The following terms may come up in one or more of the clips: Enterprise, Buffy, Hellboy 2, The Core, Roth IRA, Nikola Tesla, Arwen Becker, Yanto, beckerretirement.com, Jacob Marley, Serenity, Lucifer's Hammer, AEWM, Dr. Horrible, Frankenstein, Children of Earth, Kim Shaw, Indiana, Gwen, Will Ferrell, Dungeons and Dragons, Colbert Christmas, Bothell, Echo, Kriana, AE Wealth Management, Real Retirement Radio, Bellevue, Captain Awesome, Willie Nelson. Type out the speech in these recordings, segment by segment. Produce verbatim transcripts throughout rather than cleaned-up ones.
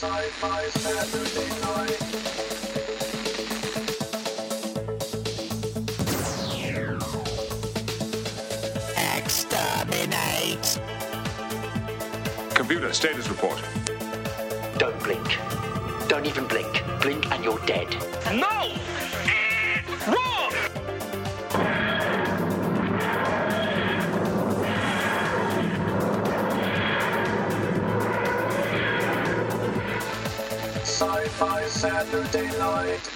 Sci-Fi Saturday Night. Exterminate. Computer, status report. Don't blink. Don't even blink. Blink and you're dead. No! Sci-Fi Saturday Night.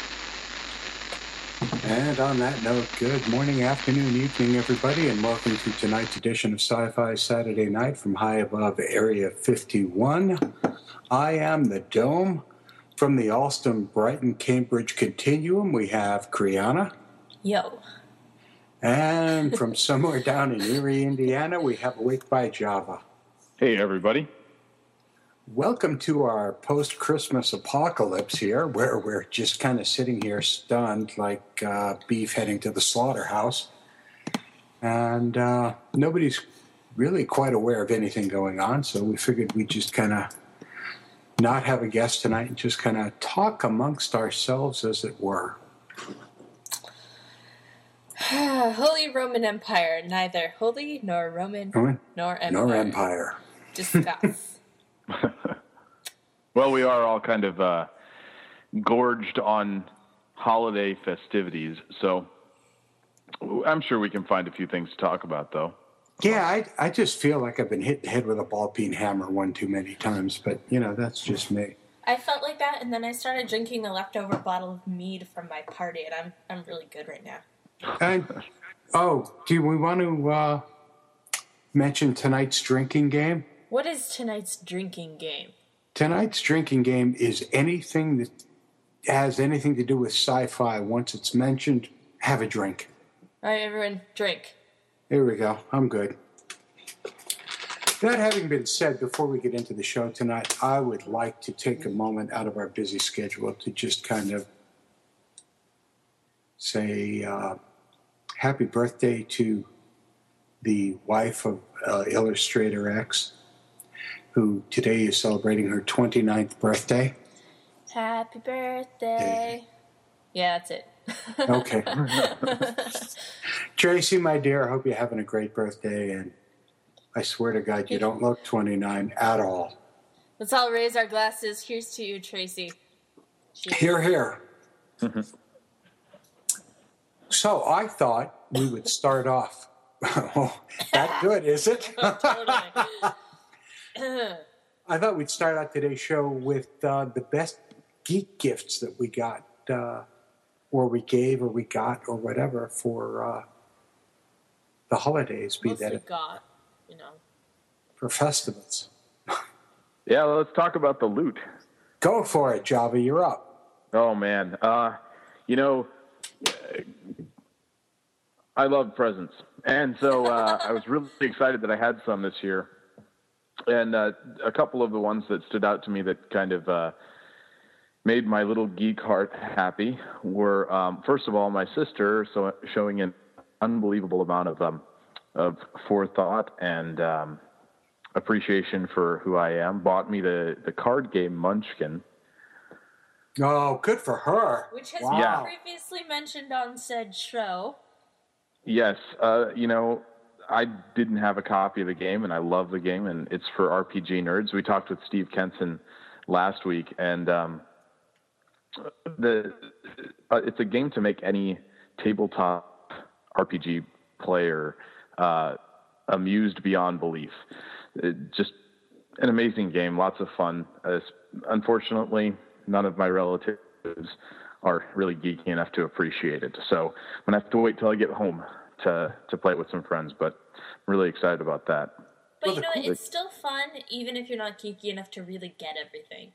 And on that note, good morning, afternoon, evening, everybody, and welcome to tonight's edition of Sci-Fi Saturday Night from high above Area fifty-one. I am the Dome. From the Alston, Brighton, Cambridge Continuum, we have Kriana. Yo. And from somewhere down in Erie, Indiana, we have Awake by Java. Hey, everybody. Welcome to our post-Christmas apocalypse here, where we're just kind of sitting here stunned like uh, beef heading to the slaughterhouse. And uh, nobody's really quite aware of anything going on, so we figured we'd just kind of not have a guest tonight and just kind of talk amongst ourselves, as it were. Holy Roman Empire, neither holy nor Roman, Roman? nor Empire. Nor Empire. Discuss. Well, we are all kind of uh, gorged on holiday festivities, so I'm sure we can find a few things to talk about, though. Yeah, I, I just feel like I've been hit in the head with a ball-peen hammer one too many times, but, you know, that's just me. I felt like that, and then I started drinking a leftover bottle of mead from my party, and I'm I'm really good right now. And, oh, do we want to uh, mention tonight's drinking game? What is tonight's drinking game? Tonight's drinking game is anything that has anything to do with sci-fi. Once it's mentioned, have a drink. All right, everyone, drink. Here we go. I'm good. That having been said, before we get into the show tonight, I would like to take a moment out of our busy schedule to just kind of say uh, happy birthday to the wife of uh, Illustrator X, who today is celebrating her twenty-ninth birthday. Happy birthday. Yeah, that's it. Okay. Tracy, my dear, I hope you're having a great birthday, and I swear to God, you don't look twenty-nine at all. Let's all raise our glasses. Here's to you, Tracy. Cheers. Hear, hear. Mm-hmm. So I thought we would start off. Oh, that good, is it? Oh, totally. I thought we'd start out today's show with uh, the best geek gifts that we got, uh, or we gave, or we got, or whatever for uh, the holidays. Be that we got, you know, for festivals. Yeah, well, let's talk about the loot. Go for it, Java. You're up. Oh man, uh, you know, I love presents, and so uh, I was really excited that I had some this year. And uh, a couple of the ones that stood out to me that kind of uh, made my little geek heart happy were, um, first of all, my sister so showing an unbelievable amount of um, of forethought and um, appreciation for who I am, bought me the, the card game Munchkin. Oh, good for her. Which has wow. been previously mentioned on said show. Yes, uh, you know, I didn't have a copy of the game, and I love the game, and it's for R P G nerds. We talked with Steve Kenson last week, and um, the uh, it's a game to make any tabletop R P G player uh, amused beyond belief. It, just an amazing game, lots of fun. Uh, unfortunately, none of my relatives are really geeky enough to appreciate it, so I'm going to have to wait till I get home to to play it with some friends, but I'm really excited about that. But you know, it's still fun, even if you're not geeky enough to really get everything.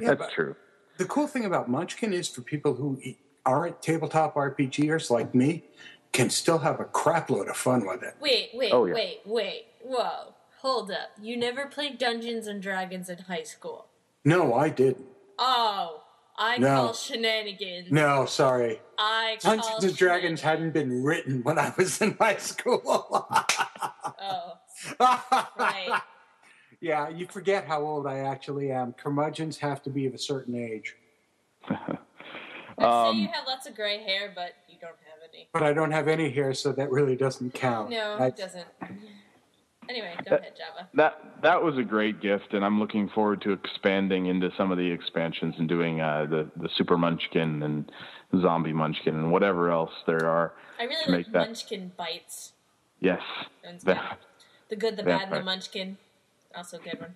Yeah, that's true. The cool thing about Munchkin is for people who aren't tabletop RPGers like me can still have a crapload of fun with it. Wait, wait, oh, yeah. wait, wait. Whoa, hold up. You never played Dungeons and Dragons in high school? No, I didn't. Oh, I no. call shenanigans. No, sorry. I call Dungeons and Dragons hadn't been written when I was in high school. Oh. Right. Yeah, you forget how old I actually am. Curmudgeons have to be of a certain age. I'd say you have lots of gray hair, but you don't have any. But I don't have any hair, so that really doesn't count. No, it I, doesn't. Anyway, go that, ahead, Java. That that was a great gift, and I'm looking forward to expanding into some of the expansions and doing uh, the, the Super Munchkin and Zombie Munchkin and whatever else there are. I really like make Munchkin that. Bites. Yes. That, the Good, the Bad, and the Munchkin. Also a good one.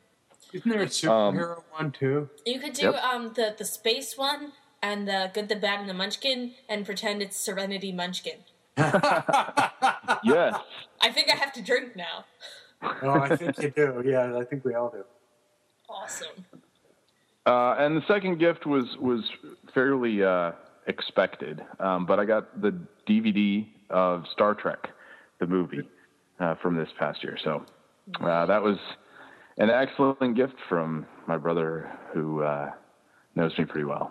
Isn't there a superhero um, one, too? You could do yep. um the, the space one and the Good, the Bad, and the Munchkin and pretend it's Serenity Munchkin. Yes. I think I have to drink now. Oh, I think you do. Yeah, I think we all do. Awesome. Uh, and the second gift was, was fairly uh, expected, um, but I got the D V D of Star Trek, the movie, uh, from this past year. So uh, that was an excellent gift from my brother who uh, knows me pretty well.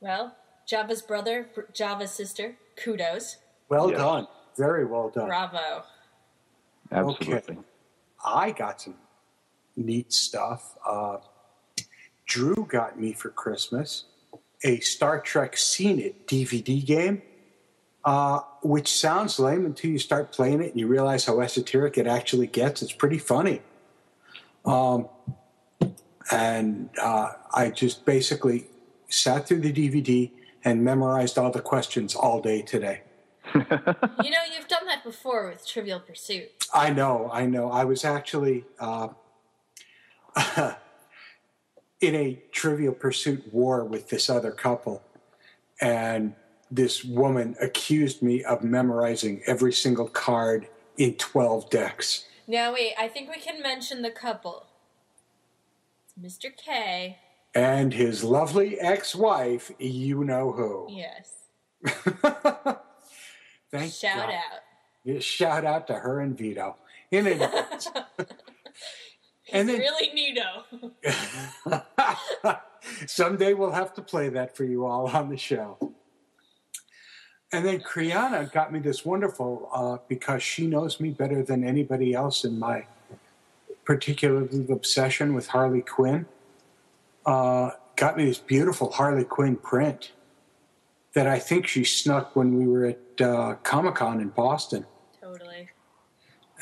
Well, Java's brother, Java's sister, kudos. Well yeah. done. Very well done. Bravo. Absolutely. Okay. I got some neat stuff. Uh, Drew got me for Christmas a Star Trek Seen It D V D game, uh, which sounds lame until you start playing it and you realize how esoteric it actually gets. It's pretty funny. Um, and uh, I just basically sat through the D V D and memorized all the questions all day today. You know, you've done that before with Trivial Pursuit. I know, I know. I was actually uh, in a Trivial Pursuit war with this other couple, and this woman accused me of memorizing every single card in twelve decks. Now, wait, I think we can mention the couple. It's Mister K. And his lovely ex-wife, you-know-who. Yes. Thank shout God. out. Shout out to her and Vito. In it. He's and then, really neato. Someday we'll have to play that for you all on the show. And then Kriana got me this wonderful, uh, because she knows me better than anybody else in my particular obsession with Harley Quinn, uh, got me this beautiful Harley Quinn print that I think she snuck when we were at uh, Comic-Con in Boston. Totally.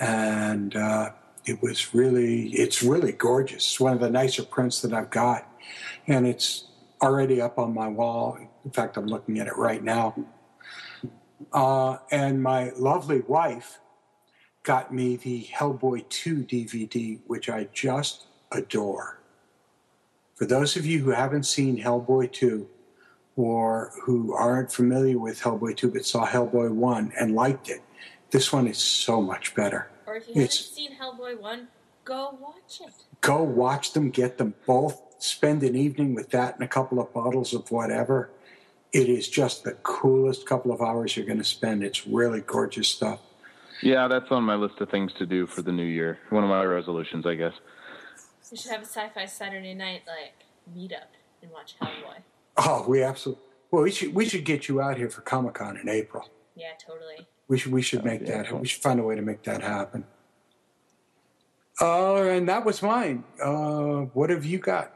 And uh, it was really, it's really gorgeous. It's one of the nicer prints that I've got. And it's already up on my wall. In fact, I'm looking at it right now. Uh, and my lovely wife got me the Hellboy two D V D, which I just adore. For those of you who haven't seen Hellboy two, or who aren't familiar with Hellboy two but saw Hellboy one and liked it, this one is so much better. Or if you haven't seen Hellboy one, go watch it. Go watch them, get them both, spend an evening with that and a couple of bottles of whatever. It is just the coolest couple of hours you're going to spend. It's really gorgeous stuff. Yeah, that's on my list of things to do for the new year. One of my resolutions, I guess. We should have a Sci-Fi Saturday Night like meetup and watch Hellboy. Oh, we absolutely. Well, we should we should get you out here for Comic-Con in April. Yeah, totally. We should we should make that. We should find a way to make that happen. Oh, uh, and that was mine. Uh, what have you got,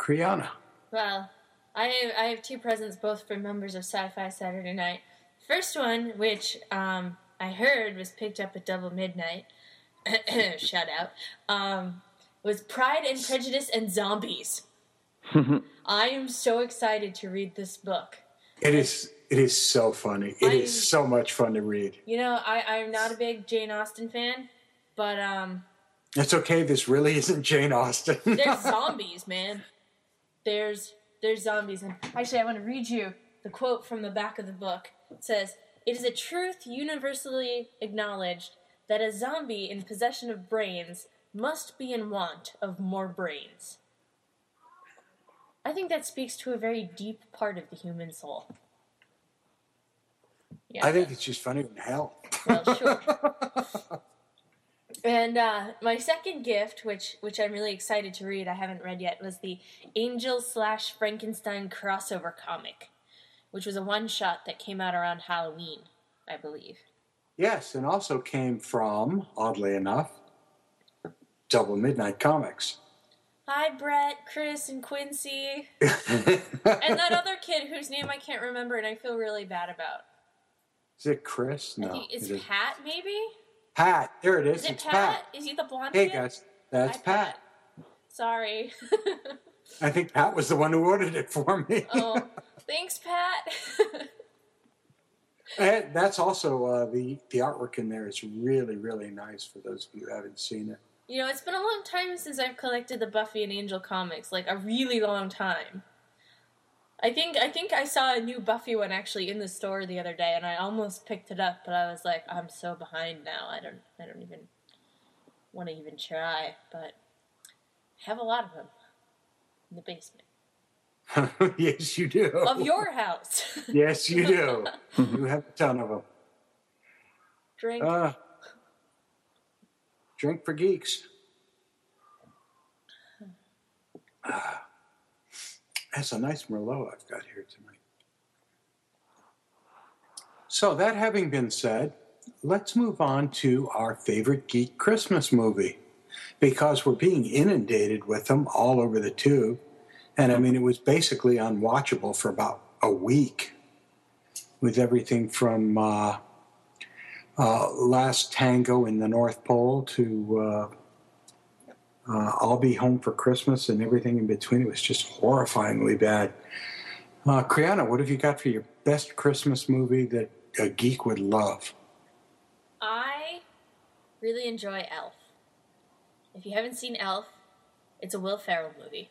Kriana? Well, I have, I have two presents, both for members of Sci-Fi Saturday Night. First one, which um, I heard was picked up at Double Midnight. Shout out. Um, was Pride and Prejudice and Zombies. I am so excited to read this book. It is it is so funny. It I'm, is so much fun to read. You know, I, I'm not a big Jane Austen fan, but... um, it's okay, this really isn't Jane Austen. There's zombies, man. There's there's zombies. And actually, I want to read you the quote from the back of the book. It says, "It is a truth universally acknowledged that a zombie in possession of brains must be in want of more brains." I think that speaks to a very deep part of the human soul. Yeah. I think it's just funny than hell. Well, sure. And uh, my second gift, which which I'm really excited to read, I haven't read yet, was the Angel slash Frankenstein crossover comic, which was a one-shot that came out around Halloween, I believe. Yes, and also came from, oddly enough, Double Midnight Comics. Hi, Brett, Chris, and Quincy. And that other kid whose name I can't remember and I feel really bad about. Is it Chris? No. I think it's is Pat, it... maybe? Pat. There it is. Is it it's Pat? Pat? Is he the blonde hey, kid? Hey, guys. That's Hi, Pat. Pat. Sorry. I think Pat was the one who ordered it for me. Oh, thanks, Pat. And that's also uh, the, the artwork in there is really, really nice for those of you who haven't seen it. You know, it's been a long time since I've collected the Buffy and Angel comics, like a really long time. I think I think I saw a new Buffy one actually in the store the other day, and I almost picked it up, but I was like, I'm so behind now. I don't I don't even want to even try, but I have a lot of them in the basement. Yes, you do. Of your house. Yes, you do. You have a ton of them. Drink. Uh, drink for geeks. Uh, that's a nice Merlot I've got here tonight. So that having been said, let's move on to our favorite geek Christmas movie, because we're being inundated with them all over the tube. And, I mean, it was basically unwatchable for about a week with everything from uh, uh, Last Tango in the North Pole to uh, uh, I'll Be Home for Christmas and everything in between. It was just horrifyingly bad. Uh, Kriana, what have you got for your best Christmas movie that a geek would love? I really enjoy Elf. If you haven't seen Elf, it's a Will Ferrell movie.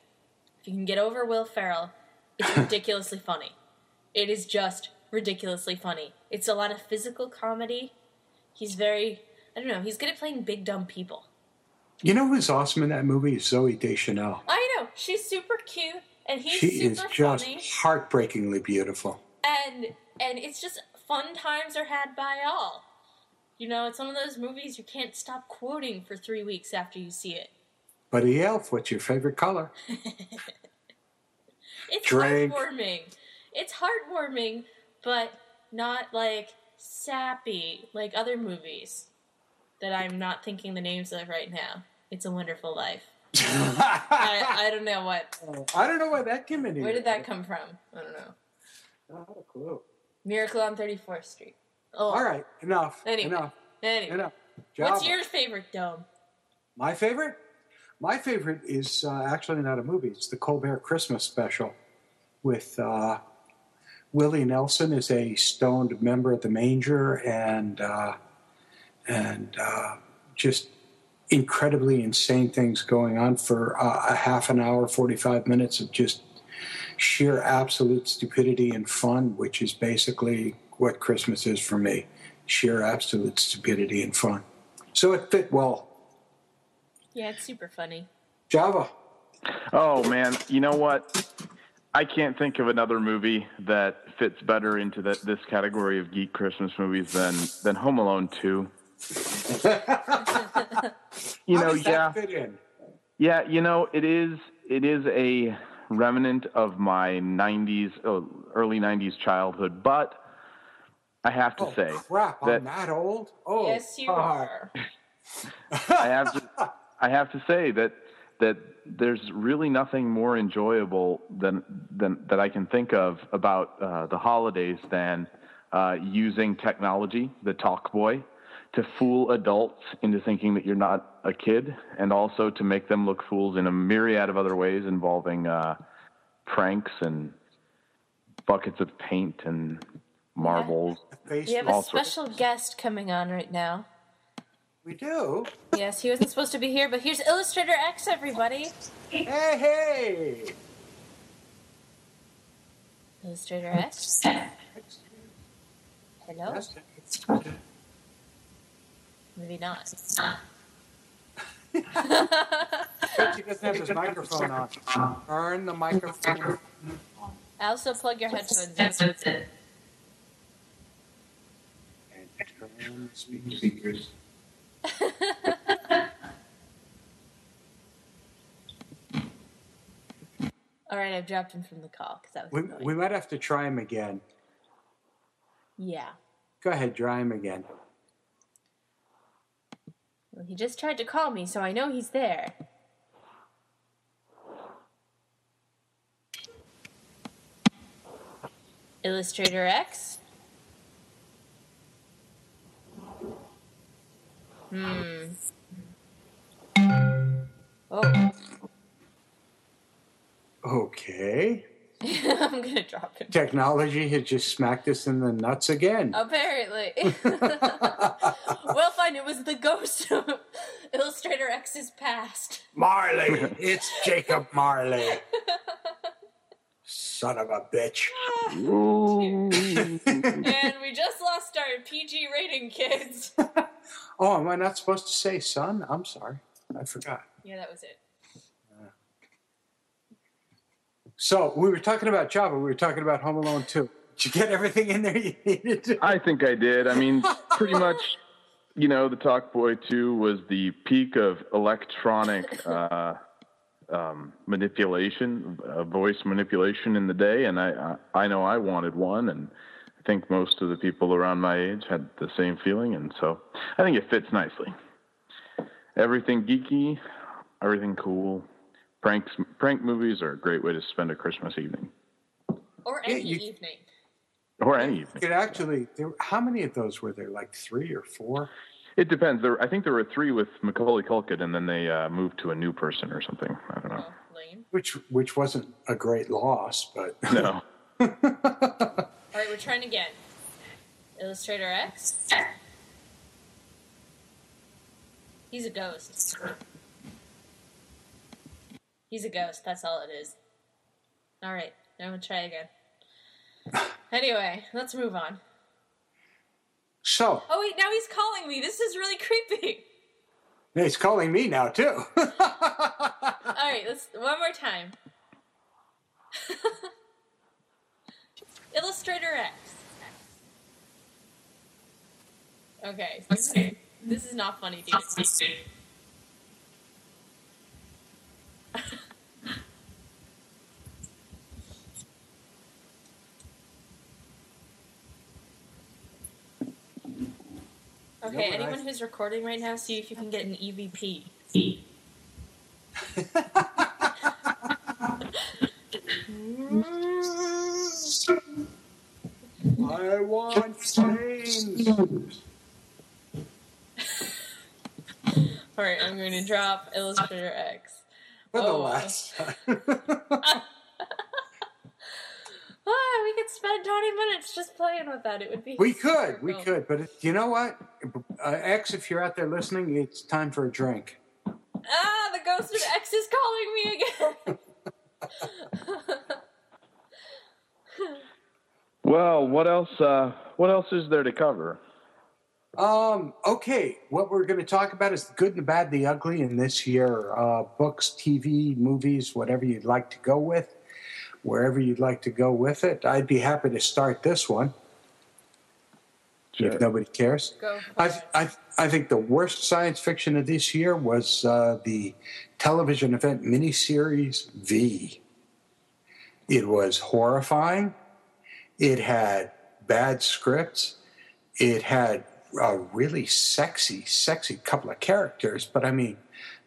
If you can get over Will Ferrell, it's ridiculously funny. It is just ridiculously funny. It's a lot of physical comedy. He's very, I don't know, he's good at playing big, dumb people. You know who's awesome in that movie is Zooey Deschanel. I know. She's super cute, and he's she super funny. She is just funny. Heartbreakingly beautiful. And and it's just fun times are had by all. You know, it's one of those movies you can't stop quoting for three weeks after you see it. Buddy Elf, what's your favorite color? It's Drink. heartwarming. It's heartwarming, but not, like, sappy, like other movies that I'm not thinking the names of right now. It's a Wonderful Life. I, I don't know what. Oh, I don't know why that came in here. Where did that come from? I don't know. Not a clue. Miracle on thirty-fourth Street. Oh. All right, enough. Anyway. Enough. Anyway. Enough. Java. What's your favorite, Dome? My favorite? My favorite is uh, actually not a movie. It's the Colbert Christmas Special with uh, Willie Nelson as a stoned member of the Manger and uh, and uh, just incredibly insane things going on for uh, a half an hour, forty-five minutes of just sheer absolute stupidity and fun, which is basically what Christmas is for me, sheer absolute stupidity and fun. So it fit well. Yeah, it's super funny. Java. Oh, man. You know what? I can't think of another movie that fits better into the, this category of geek Christmas movies than, than Home Alone two. You know, How does yeah, that fit in? Yeah, you know, it is it is a remnant of my nineties, oh, early nineties childhood, but I have to oh, say. Crap, that, I'm that old? Oh, yes, you uh, are. I have to... I have to say that that there's really nothing more enjoyable than than that I can think of about uh, the holidays than uh, using technology, the Talkboy, to fool adults into thinking that you're not a kid, and also to make them look fools in a myriad of other ways involving uh, pranks and buckets of paint and marbles. We have a special guest coming on right now. We do. Yes, he wasn't supposed to be here, but here's Illustrator X, everybody. Hey, hey. Illustrator X. Hello? Maybe not. He doesn't have his microphone on. Turn the microphone on. I also plug your headphones in. And turn the speakers. All right, I've dropped him from the call because that was we, annoying. We might have to try him again. Yeah. Go ahead, try him again. Well, he just tried to call me, so I know he's there. Illustrator X. Hmm. Oh. Okay. I'm going to drop it. Technology had just smacked us in the nuts again. Apparently. Well, fine. It was the ghost of Illustrator X's past. Marley. It's Jacob Marley. Son of a bitch. And we just lost our P G rating, kids. Oh, am I not supposed to say son? I'm sorry. I forgot. Yeah, that was it. So, we were talking about Java. We were talking about Home Alone two. Did you get everything in there you needed to? I think I did. I mean, pretty much, you know, the Talkboy two was the peak of electronic uh, um, manipulation, uh, voice manipulation in the day. And I, I, I know I wanted one. And I think most of the people around my age had the same feeling. And so I think it fits nicely. Everything geeky, everything cool. Pranks, prank movies are a great way to spend a Christmas evening. Or any yeah, you, evening. Or any evening. It actually, there, how many of those were there? Like three or four? It depends. There, I think there were three with Macaulay Culkin, and then they uh, moved to a new person or something. I don't know. Oh, lame. Which, which wasn't a great loss, but... No. All right, we're trying again. Illustrator X. He's a ghost. He's a ghost. That's all it is. All right. Now we'll try again. Anyway, let's move on. So. Oh, wait. Now he's calling me. This is really creepy. He's calling me now, too. All right. Let's one more time. Illustrator X. Okay. okay. This is not funny, dude. Okay, anyone who's recording right now, see if you can get an E V P. I want change. All right, I'm going to drop Illustrator X. For oh. the last time. Oh, we could spend twenty minutes just playing with that. It would be We hysterical. could, we could. But it, you know what? Uh, X, if you're out there listening, it's time for a drink. Ah, the ghost of X is calling me again. Well, what else, uh, what else is there to cover? Um, okay, what we're going to talk about is the good, the bad, the ugly in this year. Uh, books, T V, movies, whatever you'd like to go with, wherever you'd like to go with it. I'd be happy to start this one, sure. If nobody cares. Go I, I, I think the worst science fiction of this year was uh, the television event miniseries V. It was horrifying. It had bad scripts. It had... a really sexy, sexy couple of characters. But, I mean,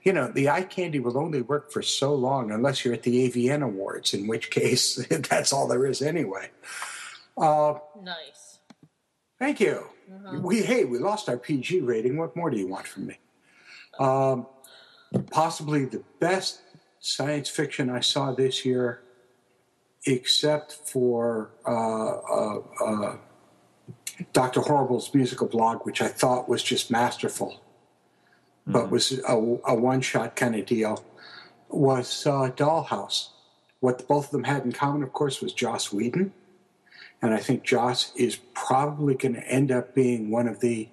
you know, the eye candy will only work for so long unless you're at the A V N Awards, in which case that's all there is anyway. Uh, nice. Thank you. Uh-huh. We Hey, we lost our P G rating. What more do you want from me? Um, possibly the best science fiction I saw this year, except for... Uh, uh, uh, Doctor Horrible's musical blog, which I thought was just masterful, but mm-hmm. was a, a one-shot kind of deal, was uh, Dollhouse. What the, both of them had in common, of course, was Joss Whedon. And I think Joss is probably going to end up being one of the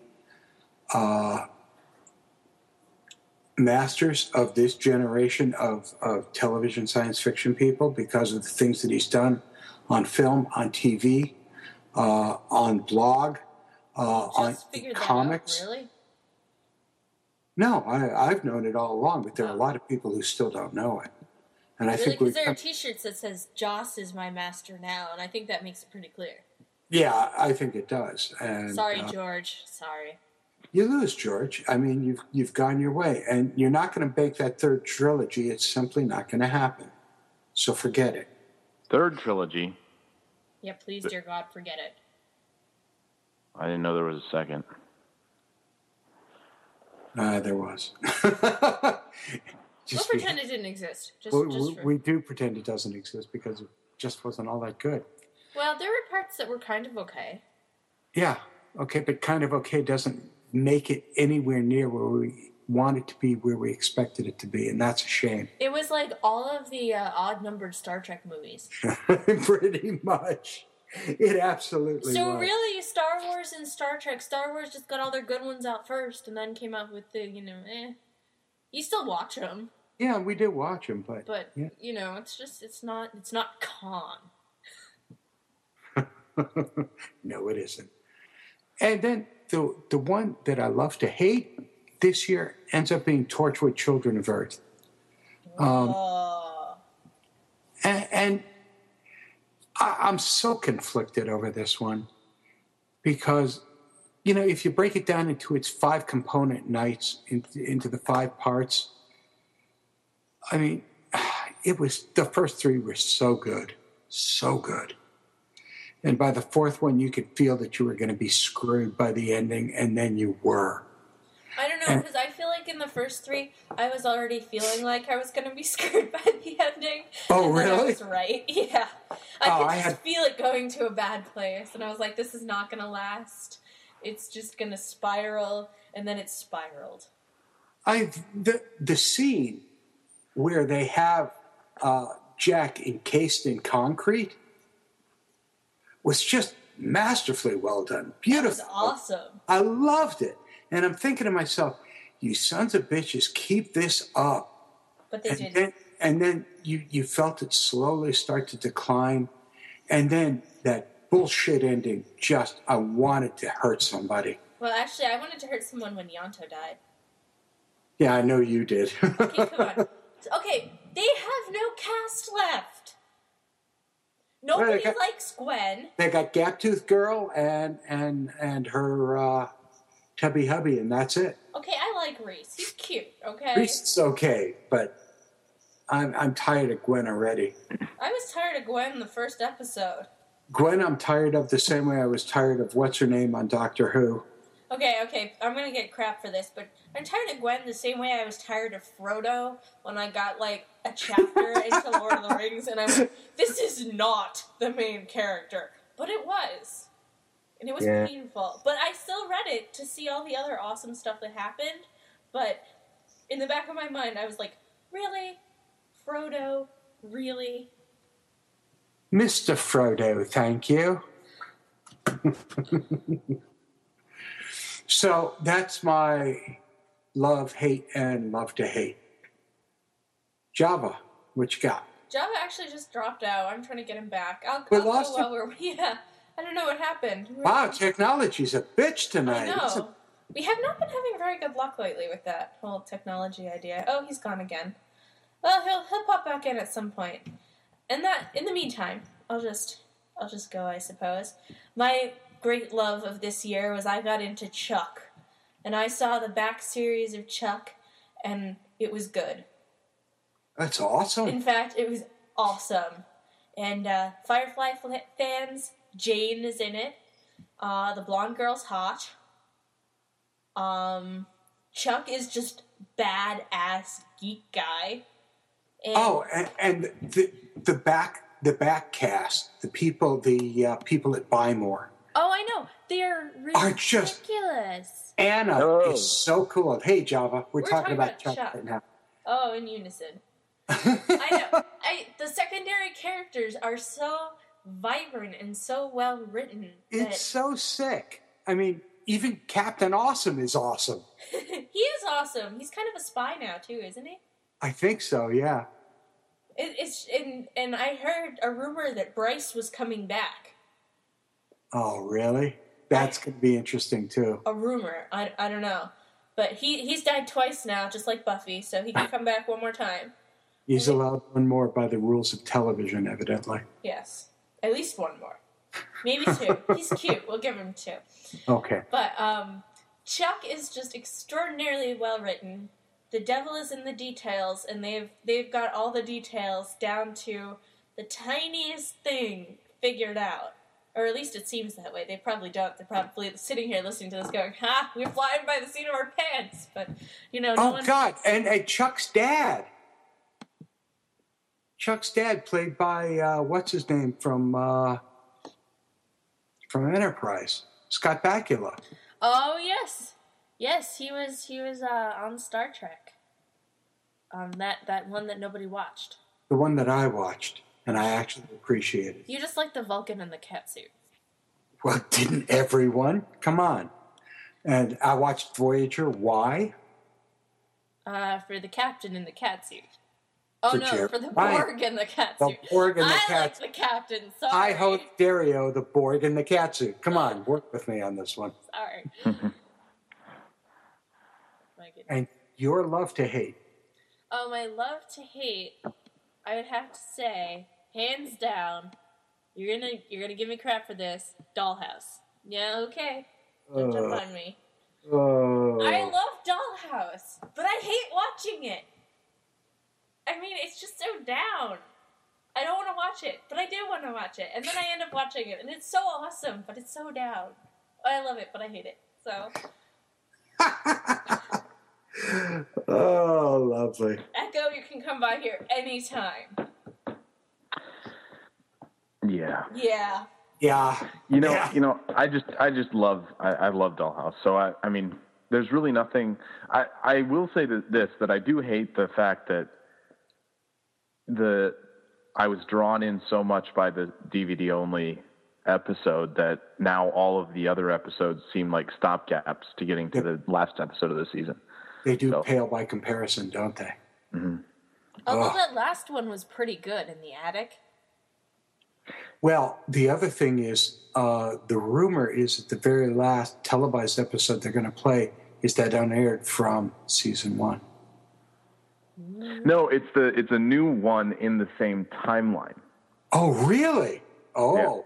uh, masters of this generation of, of television science fiction people because of the things that he's done on film, on T V, Uh, on blog, uh, on comics. Out, really? No, I, I've known it all along, but there oh. are a lot of people who still don't know it. And really? I think because there come... are T-shirts that says "Joss is my master now," and I think that makes it pretty clear. Yeah, I think it does. And, sorry, uh, George. Sorry. You lose, George. I mean, you've you've gone your way, and you're not going to make that third trilogy. It's simply not going to happen. So forget it. Third trilogy. Yeah, please, dear God, forget it. I didn't know there was a second. Uh, there was. Just we'll pretend we, it didn't exist. Just, we, just for... we do pretend it doesn't exist because it just wasn't all that good. Well, there were parts that were kind of okay. Yeah, okay, but kind of okay doesn't make it anywhere near where we want it to be, where we expected it to be, and that's a shame. It was like all of the uh, odd-numbered Star Trek movies. Pretty much. It absolutely So was. Really, Star Wars and Star Trek, Star Wars just got all their good ones out first and then came out with the, you know, eh. You still watch them. Yeah, we do watch them, but... But, yeah. you know, it's just, it's not, it's not con. No, it isn't. And then the the one that I love to hate this year ends up being Torchwood Children of Earth. Um, oh. And... and I'm so conflicted over this one because, you know, if you break it down into its five component nights, into, into the five parts, I mean, it was, the first three were so good, so good. And by the fourth one, you could feel that you were going to be screwed by the ending, and then you were. I don't know, because I feel like in the first three, I was already feeling like I was going to be screwed by the ending. Oh, and really? I was right, yeah. I oh, could I just had... feel it going to a bad place, and I was like, this is not going to last. It's just going to spiral, and then it spiraled. I the, the scene where they have uh, Jack encased in concrete was just masterfully well done. Beautiful. That was awesome. I loved it. And I'm thinking to myself, you sons of bitches, keep this up. But they and didn't. Then, and then you, you felt it slowly start to decline. And then that bullshit ending, just, I wanted to hurt somebody. Well, actually, I wanted to hurt someone when Yanto died. Yeah, I know you did. Okay, come on. Okay, they have no cast left. Nobody well, got, likes Gwen. They got Gaptooth Girl and, and, and her... Uh, Tubby Hubby, and that's it. Okay, I like Reese. He's cute, okay? Reese is okay, but I'm I'm tired of Gwen already. I was tired of Gwen in the first episode. Gwen I'm tired of the same way I was tired of what's-her-name on Doctor Who. Okay, okay, I'm going to get crap for this, but I'm tired of Gwen the same way I was tired of Frodo when I got, like, a chapter into Lord of the Rings, and I went, this is not the main character. But it was. And it was yeah. painful. But I still read it to see all the other awesome stuff that happened. But in the back of my mind, I was like, really? Frodo? Really? Mister Frodo, thank you. So that's my love, hate, and love to hate. Java, what you got? Java actually just dropped out. I'm trying to get him back. I'll, we I'll lost go while we're... Yeah. I don't know what happened. We're wow, like, technology's a bitch tonight. I know. A... We have not been having very good luck lately with that whole technology idea. Oh, he's gone again. Well, he'll he'll pop back in at some point. And that, in the meantime, I'll just I'll just go, I suppose. My great love of this year was I got into Chuck, and I saw the back series of Chuck, and it was good. That's awesome. In fact, it was awesome. And uh, Firefly fans. Jane is in it. Uh, the blonde girl's hot. Um, Chuck is just badass geek guy. And oh, and, and the the back the back cast, the people the uh, people at Bymore. Oh, I know, they're ridiculous. Are just Anna oh. is so cool. Hey, Java, we're, we're talking, talking about, about Chuck right now. Oh, in unison. I know. I the secondary characters are so. Vibrant and so well written. It's so sick. I mean, even Captain Awesome is awesome. He is awesome. He's kind of a spy now, too, isn't he? I think so. Yeah. It, it's and and I heard a rumor that Bryce was coming back. Oh, really? That's I, gonna be interesting too. A rumor. I I don't know, but he he's died twice now, just like Buffy. So he can come back one more time. He's okay. allowed one more by the rules of television, evidently. Yes. At least one more. Maybe two. He's cute. We'll give him two. Okay. But um, Chuck is just extraordinarily well written. The devil is in the details, and they've they've got all the details down to the tiniest thing. figured out. Or at least it seems that way. They probably don't. They're probably sitting here listening to this going, ha, we're flying by the seat of our pants. But, you know, no oh, one God, and, and Chuck's dad. Chuck's dad played by, uh, what's his name, from uh, from Enterprise, Scott Bakula. Oh, yes. Yes, he was He was uh, on Star Trek. Um, that, that one that nobody watched. The one that I watched. And I actually appreciate it. You just like the Vulcan in the catsuit. Well, didn't everyone? Come on. And I watched Voyager. Why? Uh, for the captain in the catsuit. Oh, for no, Jerry. for the Borg in the catsuit. The Borg in the catsuit. I like the captain, sorry. I hope Dario, the Borg in the catsuit. Come on, work with me on this one. Sorry. And your love to hate. Oh, my love to hate, I would have to say... Hands down, you're gonna you're gonna give me crap for this. Dollhouse. Yeah, okay. Don't uh, jump on me. Uh, I love Dollhouse, but I hate watching it. I mean, it's just so down. I don't want to watch it, but I do want to watch it, and then I end up watching it, and it's so awesome, but it's so down. I love it, but I hate it. So. Oh, lovely. Echo, you can come by here anytime. Yeah. Yeah. Yeah. You know, yeah. you know, I just, I just love, I, I love Dollhouse. So I, I mean, there's really nothing. I, I will say that this, that I do hate the fact that the, I was drawn in so much by the D V D only episode that now all of the other episodes seem like stopgaps to getting to the last episode of the season. They do so. pale by comparison, don't they? Mm-hmm. Although oh. that last one was pretty good in the attic. Well, the other thing is, uh, the rumor is that the very last televised episode they're going to play is that unaired from season one. No, it's the it's a new one in the same timeline. Oh, really? Oh,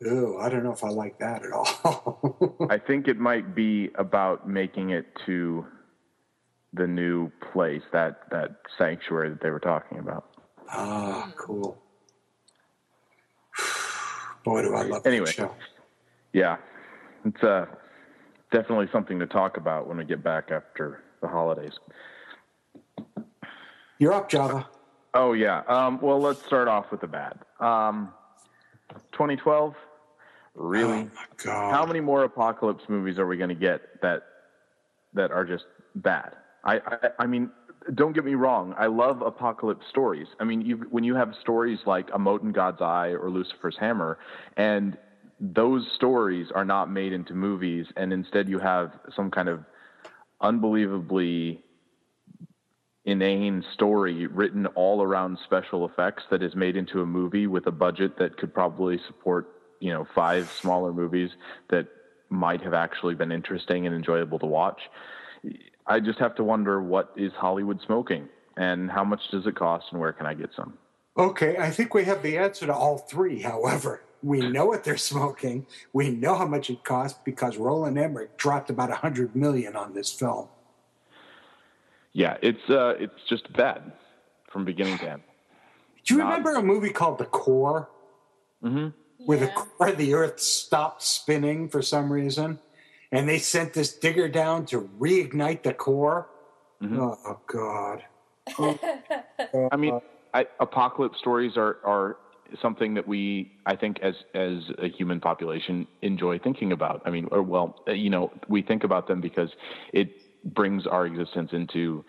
yeah. Ew, I don't know if I like that at all. I think it might be about making it to the new place, that that sanctuary that they were talking about. Ah, cool. Boy, do I love that anyway, show. Yeah, it's uh, definitely something to talk about when we get back after the holidays. You're up, Java. Oh, yeah. Um, well, let's start off with the bad. Um, twenty twelve, really? Oh, my God. How many more apocalypse movies are we going to get that that are just bad? I, I, I mean... Don't get me wrong. I love apocalypse stories. I mean, you, when you have stories like A Mote in God's Eye or Lucifer's Hammer, and those stories are not made into movies, and instead you have some kind of unbelievably inane story written all around special effects that is made into a movie with a budget that could probably support, you know, five smaller movies that might have actually been interesting and enjoyable to watch. I just have to wonder, what is Hollywood smoking, and how much does it cost, and where can I get some? Okay, I think we have the answer to all three, however. We know what they're smoking. We know how much it costs because Roland Emmerich dropped about one hundred million dollars on this film. Yeah, it's uh, it's just bad from beginning to end. Do you Not... remember a movie called The Core? Mm-hmm. Where yeah. the core of the Earth stopped spinning for some reason? And they sent this digger down to reignite the core. Mm-hmm. Oh, God. Oh. I mean, I, apocalypse stories are, are something that we, I think, as as a human population, enjoy thinking about. I mean, or well, you know, we think about them because it brings our existence into,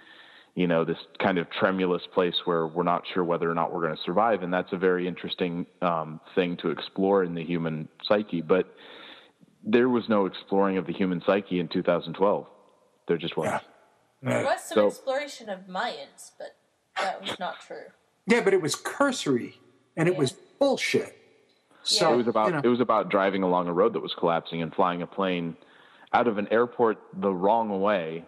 you know, this kind of tremulous place where we're not sure whether or not we're going to survive. And that's a very interesting um, thing to explore in the human psyche. But there was no exploring of the human psyche in two thousand twelve. There just wasn't. Yeah. There was some so, exploration of Mayans, but that was not true. Yeah, but it was cursory, and yeah. it was bullshit. So yeah. it was about you know. it was about driving along a road that was collapsing and flying a plane out of an airport the wrong way,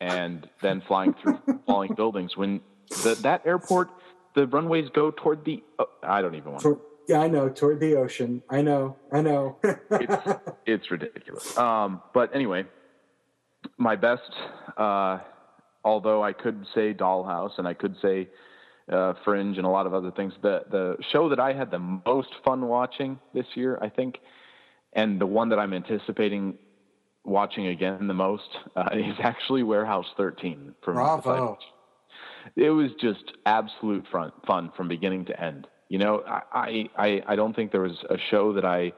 and then flying through falling buildings. When the, that airport, the runways go toward the. Uh, I don't even want. to. Yeah, I know, toward the ocean. I know, I know. it's, it's ridiculous. Um, but anyway, my best, uh, although I could say Dollhouse and I could say uh, Fringe and a lot of other things. The the show that I had the most fun watching this year, I think, and the one that I'm anticipating watching again the most uh, is actually Warehouse thirteen. From Bravo. It was just absolute fun, fun from beginning to end. You know, I, I, I don't think there was a show that I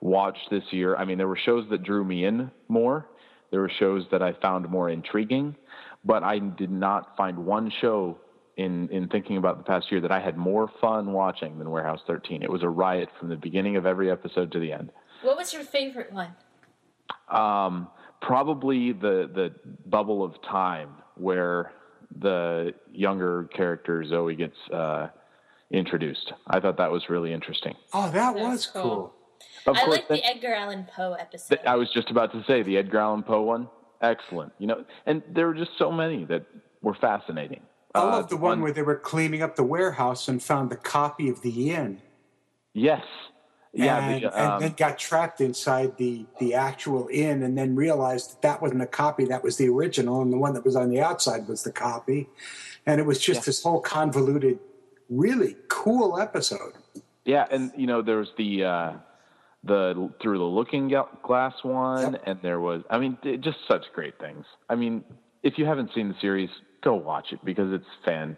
watched this year. I mean, there were shows that drew me in more. There were shows that I found more intriguing, but I did not find one show in, in thinking about the past year that I had more fun watching than Warehouse thirteen. It was a riot from the beginning of every episode to the end. What was your favorite one? Um, probably the, the bubble of time where the younger character Zoe gets, uh, introduced. I thought that was really interesting. Oh, that That's was cool. cool. Of I like the Edgar Allan Poe episode. I was just about to say the Edgar Allan Poe one. Excellent. You know, and there were just so many that were fascinating. I uh, love the one, one where they were cleaning up the warehouse and found the copy of the inn. Yes. Yeah. And, the, um, and then got trapped inside the, the actual inn and then realized that that wasn't a copy. That was the original. And the one that was on the outside was the copy. And it was just yeah. this whole convoluted, really cool episode. Yeah, and you know there was the uh, the through the looking glass one, yep. and there was I mean it, just such great things. I mean, if you haven't seen the series, go watch it because it's fan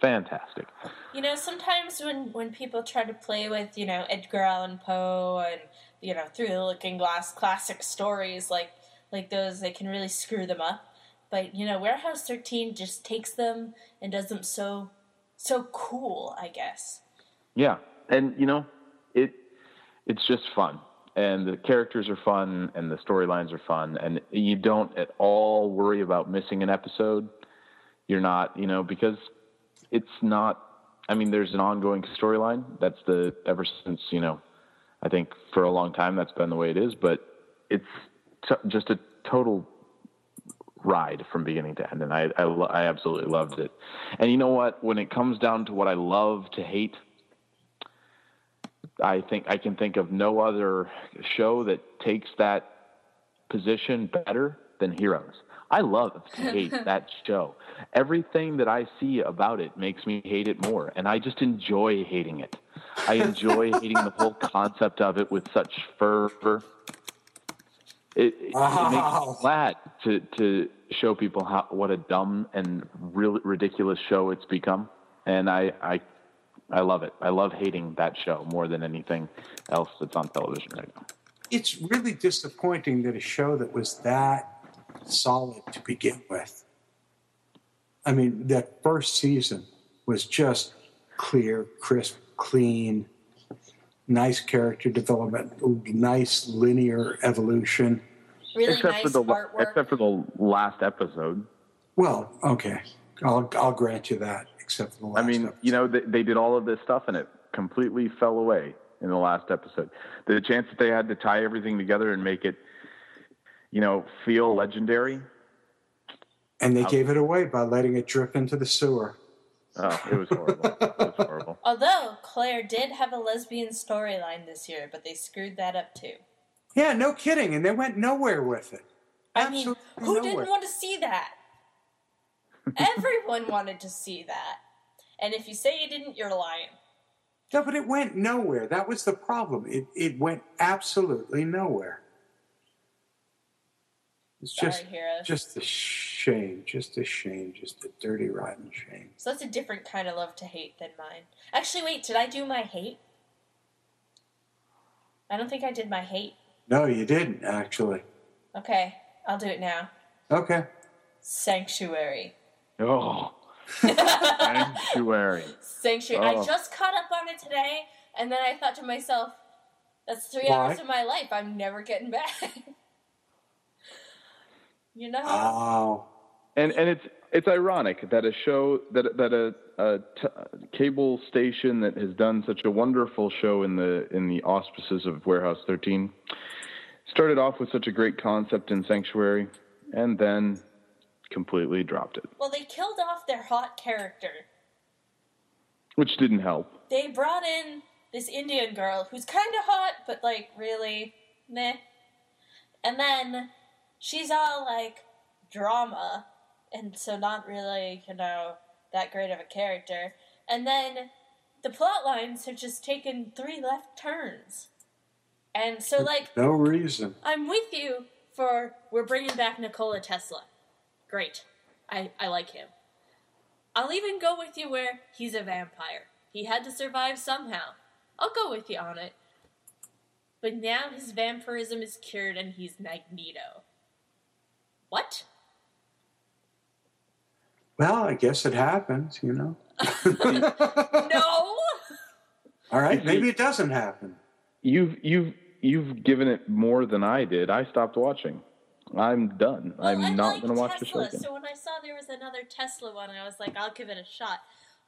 fantastic. You know, sometimes when, when people try to play with you know Edgar Allan Poe and you know Through the Looking Glass classic stories like like those, they can really screw them up. But you know, Warehouse thirteen just takes them and does them so. So cool, I guess. Yeah, and you know, it it's just fun, and the characters are fun, and the storylines are fun, and you don't at all worry about missing an episode. You're not, you know, because it's not. I mean, there's an ongoing storyline. That's the ever since you know, I think for a long time that's been the way it is. But it's t- just a total ride from beginning to end, and I, I I absolutely loved it. And you know what? When it comes down to what I love to hate, I think I can think of no other show that takes that position better than Heroes. I love to hate that show. Everything that I see about it makes me hate it more, and I just enjoy hating it. I enjoy hating the whole concept of it with such fervor. It, it, wow. it makes me glad to, to show people how what a dumb and really ridiculous show it's become, and I, I I love it. I love hating that show more than anything else that's on television right now. It's really disappointing that a show that was that solid to begin with. I mean, that first season was just clear, crisp, clean. Nice character development, nice linear evolution. Really except nice for the, artwork. Except for the last episode. Well, okay. I'll I'll grant you that, except for the last I mean, episode. You know, they, they did all of this stuff, and it completely fell away in the last episode. The chance that they had to tie everything together and make it, you know, feel legendary. And they um, gave it away by letting it drip into the sewer. Oh, it was horrible. It was horrible. Although Claire did have a lesbian storyline this year, but they screwed that up too. Yeah, no kidding. And they went nowhere with it. I Absolutely mean, who nowhere. didn't want to see that? Everyone wanted to see that. And if you say you didn't, you're lying. No, but it went nowhere. That was the problem. It it went absolutely nowhere. It's just, just a shame, just a shame, just a dirty, rotten shame. So that's a different kind of love to hate than mine. Actually, wait, did I do my hate? I don't think I did my hate. No, you didn't, actually. Okay, I'll do it now. Okay. Sanctuary. Oh. Sanctuary. Sanctuary. Oh. I just caught up on it today, and then I thought to myself, that's three Why? hours of my life I'm never getting back. You know, oh. and and it's it's ironic that a show that that a, a t- cable station that has done such a wonderful show in the in the auspices of Warehouse thirteen started off with such a great concept in Sanctuary and then completely dropped it. Well, they killed off their hot character, which didn't help. They brought in this Indian girl who's kind of hot, but like really meh, and then. She's all, like, drama, and so not really, you know, that great of a character. And then the plot lines have just taken three left turns. And so, like... no reason. I'm with you for we're bringing back Nikola Tesla. Great. I, I like him. I'll even go with you where he's a vampire. He had to survive somehow. I'll go with you on it. But now his vampirism is cured and he's Magneto. What? Well, I guess it happens, you know. No! All right, maybe it doesn't happen. You've you've you've given it more than I did. I stopped watching. I'm done. Well, I'm I not going to watch the show again. So when I saw there was another Tesla one, I was like, I'll give it a shot.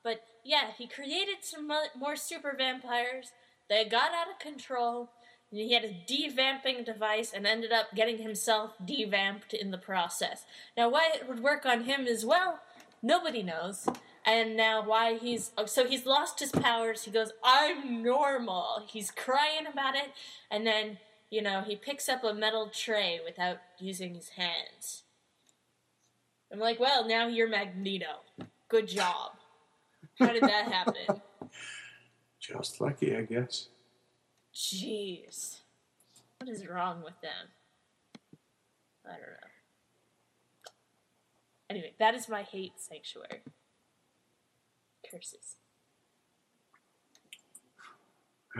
But yeah, he created some more super vampires. They got out of control. And he had a devamping device and ended up getting himself devamped in the process. Now, why it would work on him as well, nobody knows. And now why he's... Oh, so he's lost his powers. He goes, I'm normal. He's crying about it. And then, you know, he picks up a metal tray without using his hands. I'm like, well, now you're Magneto. Good job. How did that happen? Just lucky, I guess. Jeez. What is wrong with them? I don't know. Anyway, that is my hate sanctuary. Curses.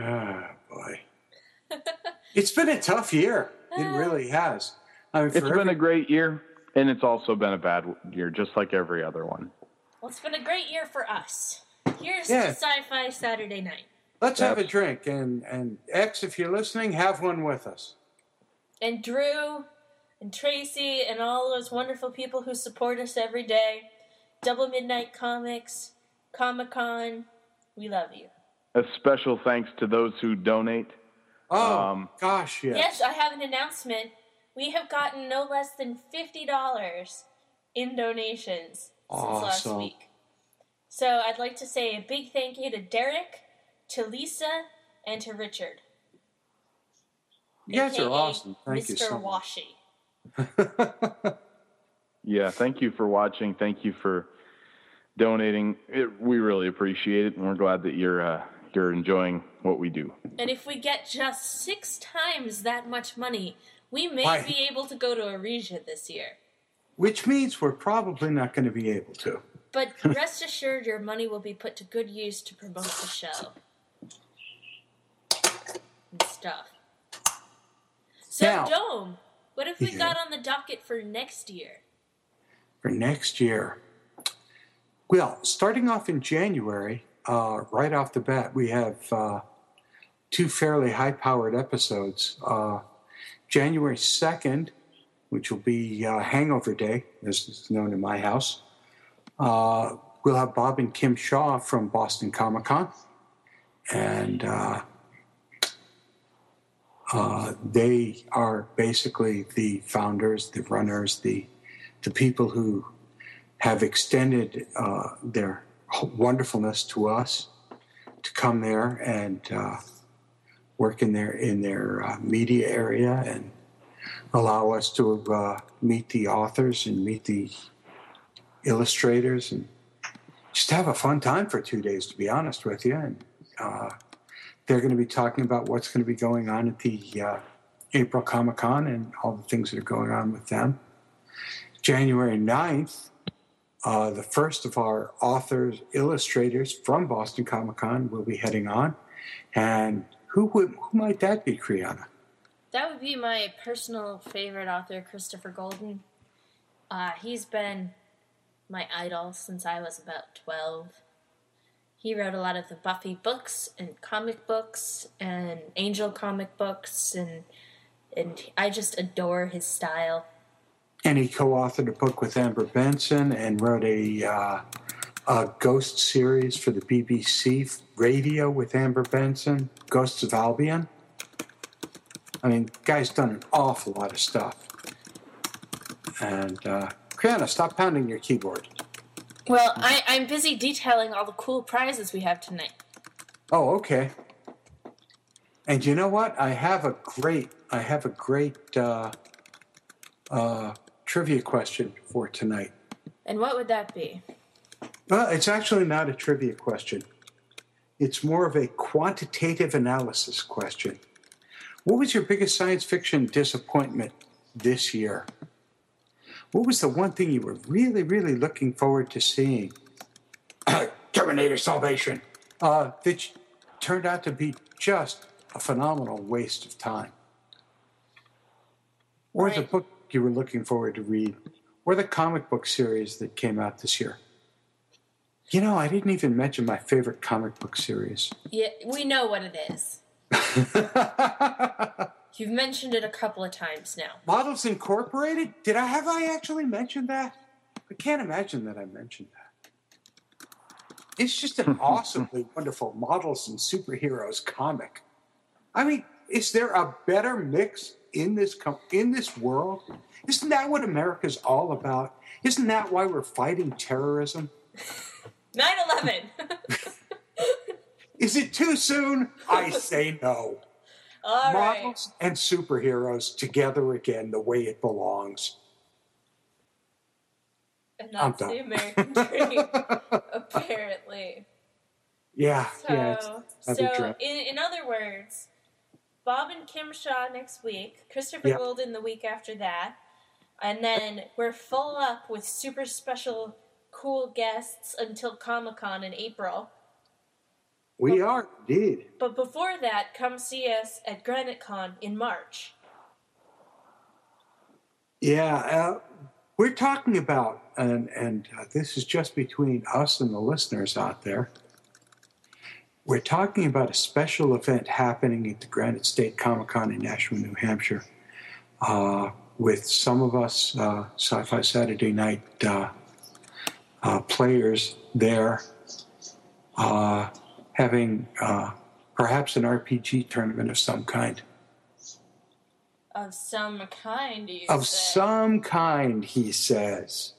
Ah, boy. It's been a tough year. It really has. I mean, it's been every... a great year, and it's also been a bad year, just like every other one. Well, it's been a great year for us. Here's yeah. to Sci-Fi Saturday Night. Let's That's... have a drink, and, and X, if you're listening, have one with us. And Drew, and Tracy, and all those wonderful people who support us every day. Double Midnight Comics, Comic-Con, we love you. A special thanks to those who donate. Oh, um, gosh, yes. Yes, I have an announcement. We have gotten no less than fifty dollars in donations awesome. Since last week. So I'd like to say a big thank you to Derek, to Lisa, and to Richard. You guys are awesome. Thank Mister you so much. Washi. Yeah, thank you for watching. Thank you for donating. It, we really appreciate it, and we're glad that you're uh, you're enjoying what we do. And if we get just six times that much money, we may Why? be able to go to Eresia this year. Which means we're probably not going to be able to. But rest assured, your money will be put to good use to promote the show. And stuff. So, now, Dome, what have we yeah. got on the docket for next year? For next year? Well, starting off in January, uh, right off the bat, we have uh, two fairly high-powered episodes. Uh, January second, which will be uh, Hangover Day, as it's known in my house. Uh, we'll have Bob and Kim Shaw from Boston Comic-Con. And uh, uh, they are basically the founders, the runners, the the people who... have extended uh, their wonderfulness to us to come there and uh, work in their in their uh, media area and allow us to uh, meet the authors and meet the illustrators and just have a fun time for two days, to be honest with you. And uh, they're going to be talking about what's going to be going on at the uh, April Comic-Con and all the things that are going on with them. January ninth. Uh, the first of our authors, illustrators from Boston Comic-Con will be heading on. And who would, who might that be, Kriana? That would be my personal favorite author, Christopher Golden. Uh, he's been my idol since I was about twelve. He wrote a lot of the Buffy books and comic books and Angel comic books. And, and I just adore his style. And he co-authored a book with Amber Benson and wrote a, uh, a ghost series for the B B C radio with Amber Benson, Ghosts of Albion. I mean, guy's done an awful lot of stuff. And, uh, Kriana, stop pounding your keyboard. Well, I, I'm busy detailing all the cool prizes we have tonight. Oh, okay. And you know what? I have a great, I have a great, uh, uh, trivia question for tonight. And what would that be? Well, it's actually not a trivia question. It's more of a quantitative analysis question. What was your biggest science fiction disappointment this year? What was the one thing you were really, really looking forward to seeing? Terminator Salvation. Uh, which turned out to be just a phenomenal waste of time. Or right. The book you were looking forward to read. Or the comic book series that came out this year. You know, I didn't even mention my favorite comic book series. Yeah, we know what it is. You've mentioned it a couple of times now. Models Incorporated? Did I have I actually mentioned that? I can't imagine that I mentioned that. It's just an awesomely wonderful models and superheroes comic. I mean, is there a better mix in this com- in this world? Isn't that what America's all about? Isn't that why we're fighting terrorism? nine eleven Is it too soon? I say no. All Models right. and superheroes together again the way it belongs. And that's the American dream, apparently. Yeah. So, yeah, so in, in other words, Bob and Kim Shaw next week, Christopher yep. Golden the week after that, and then we're full up with super special cool guests until Comic-Con in April. We but, are indeed. But before that, come see us at GraniteCon in March. Yeah, uh, we're talking about, and, and uh, this is just between us and the listeners out there, we're talking about a special event happening at the Granite State Comic-Con in Nashua, New Hampshire, uh, with some of us uh, Sci-Fi Saturday Night uh, uh, players there, uh, having uh, perhaps an R P G tournament of some kind. Of some kind, you Of say. some kind, he says.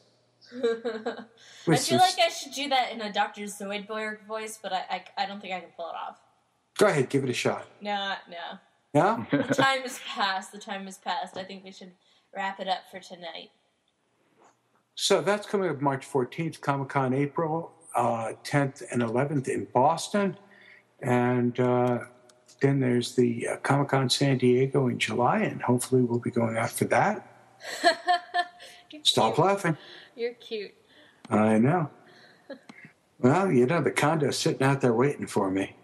I feel like I should do that in a Doctor Zoidberg voice, but I, I, I don't think I can pull it off. Go ahead, give it a shot. No, no. No? The time has passed. The time has passed. I think we should wrap it up for tonight. So that's coming up March fourteenth, Comic-Con April uh, tenth and eleventh in Boston. And uh, then there's the uh, Comic-Con San Diego in July, and hopefully we'll be going out for that. Stop laughing. You're cute. I know. Well, you know, the condo's sitting out there waiting for me.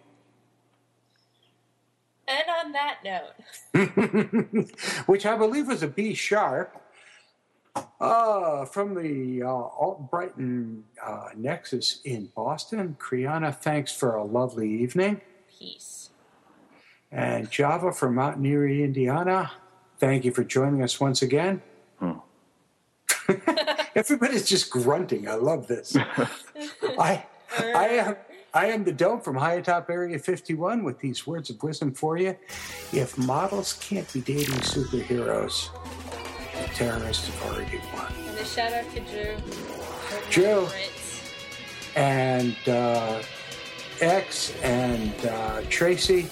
And on that note. Which I believe was a B sharp. Uh, from the uh, Alt Brighton uh, Nexus in Boston, Kriana, thanks for a lovely evening. Peace. And Java from Mountain Erie, Indiana, thank you for joining us once again. Hmm. Everybody's just grunting. I love this. I, I am, I am the Dome from high atop Area fifty-one with these words of wisdom for you. If models can't be dating superheroes, the terrorists have already won. And a shout out to Drew. Drew. And uh, X and uh, Tracy.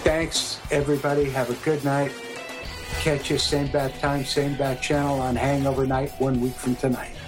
Thanks, everybody. Have a good night. Catch us same bat time, same bat channel on Hangover Night one week from tonight.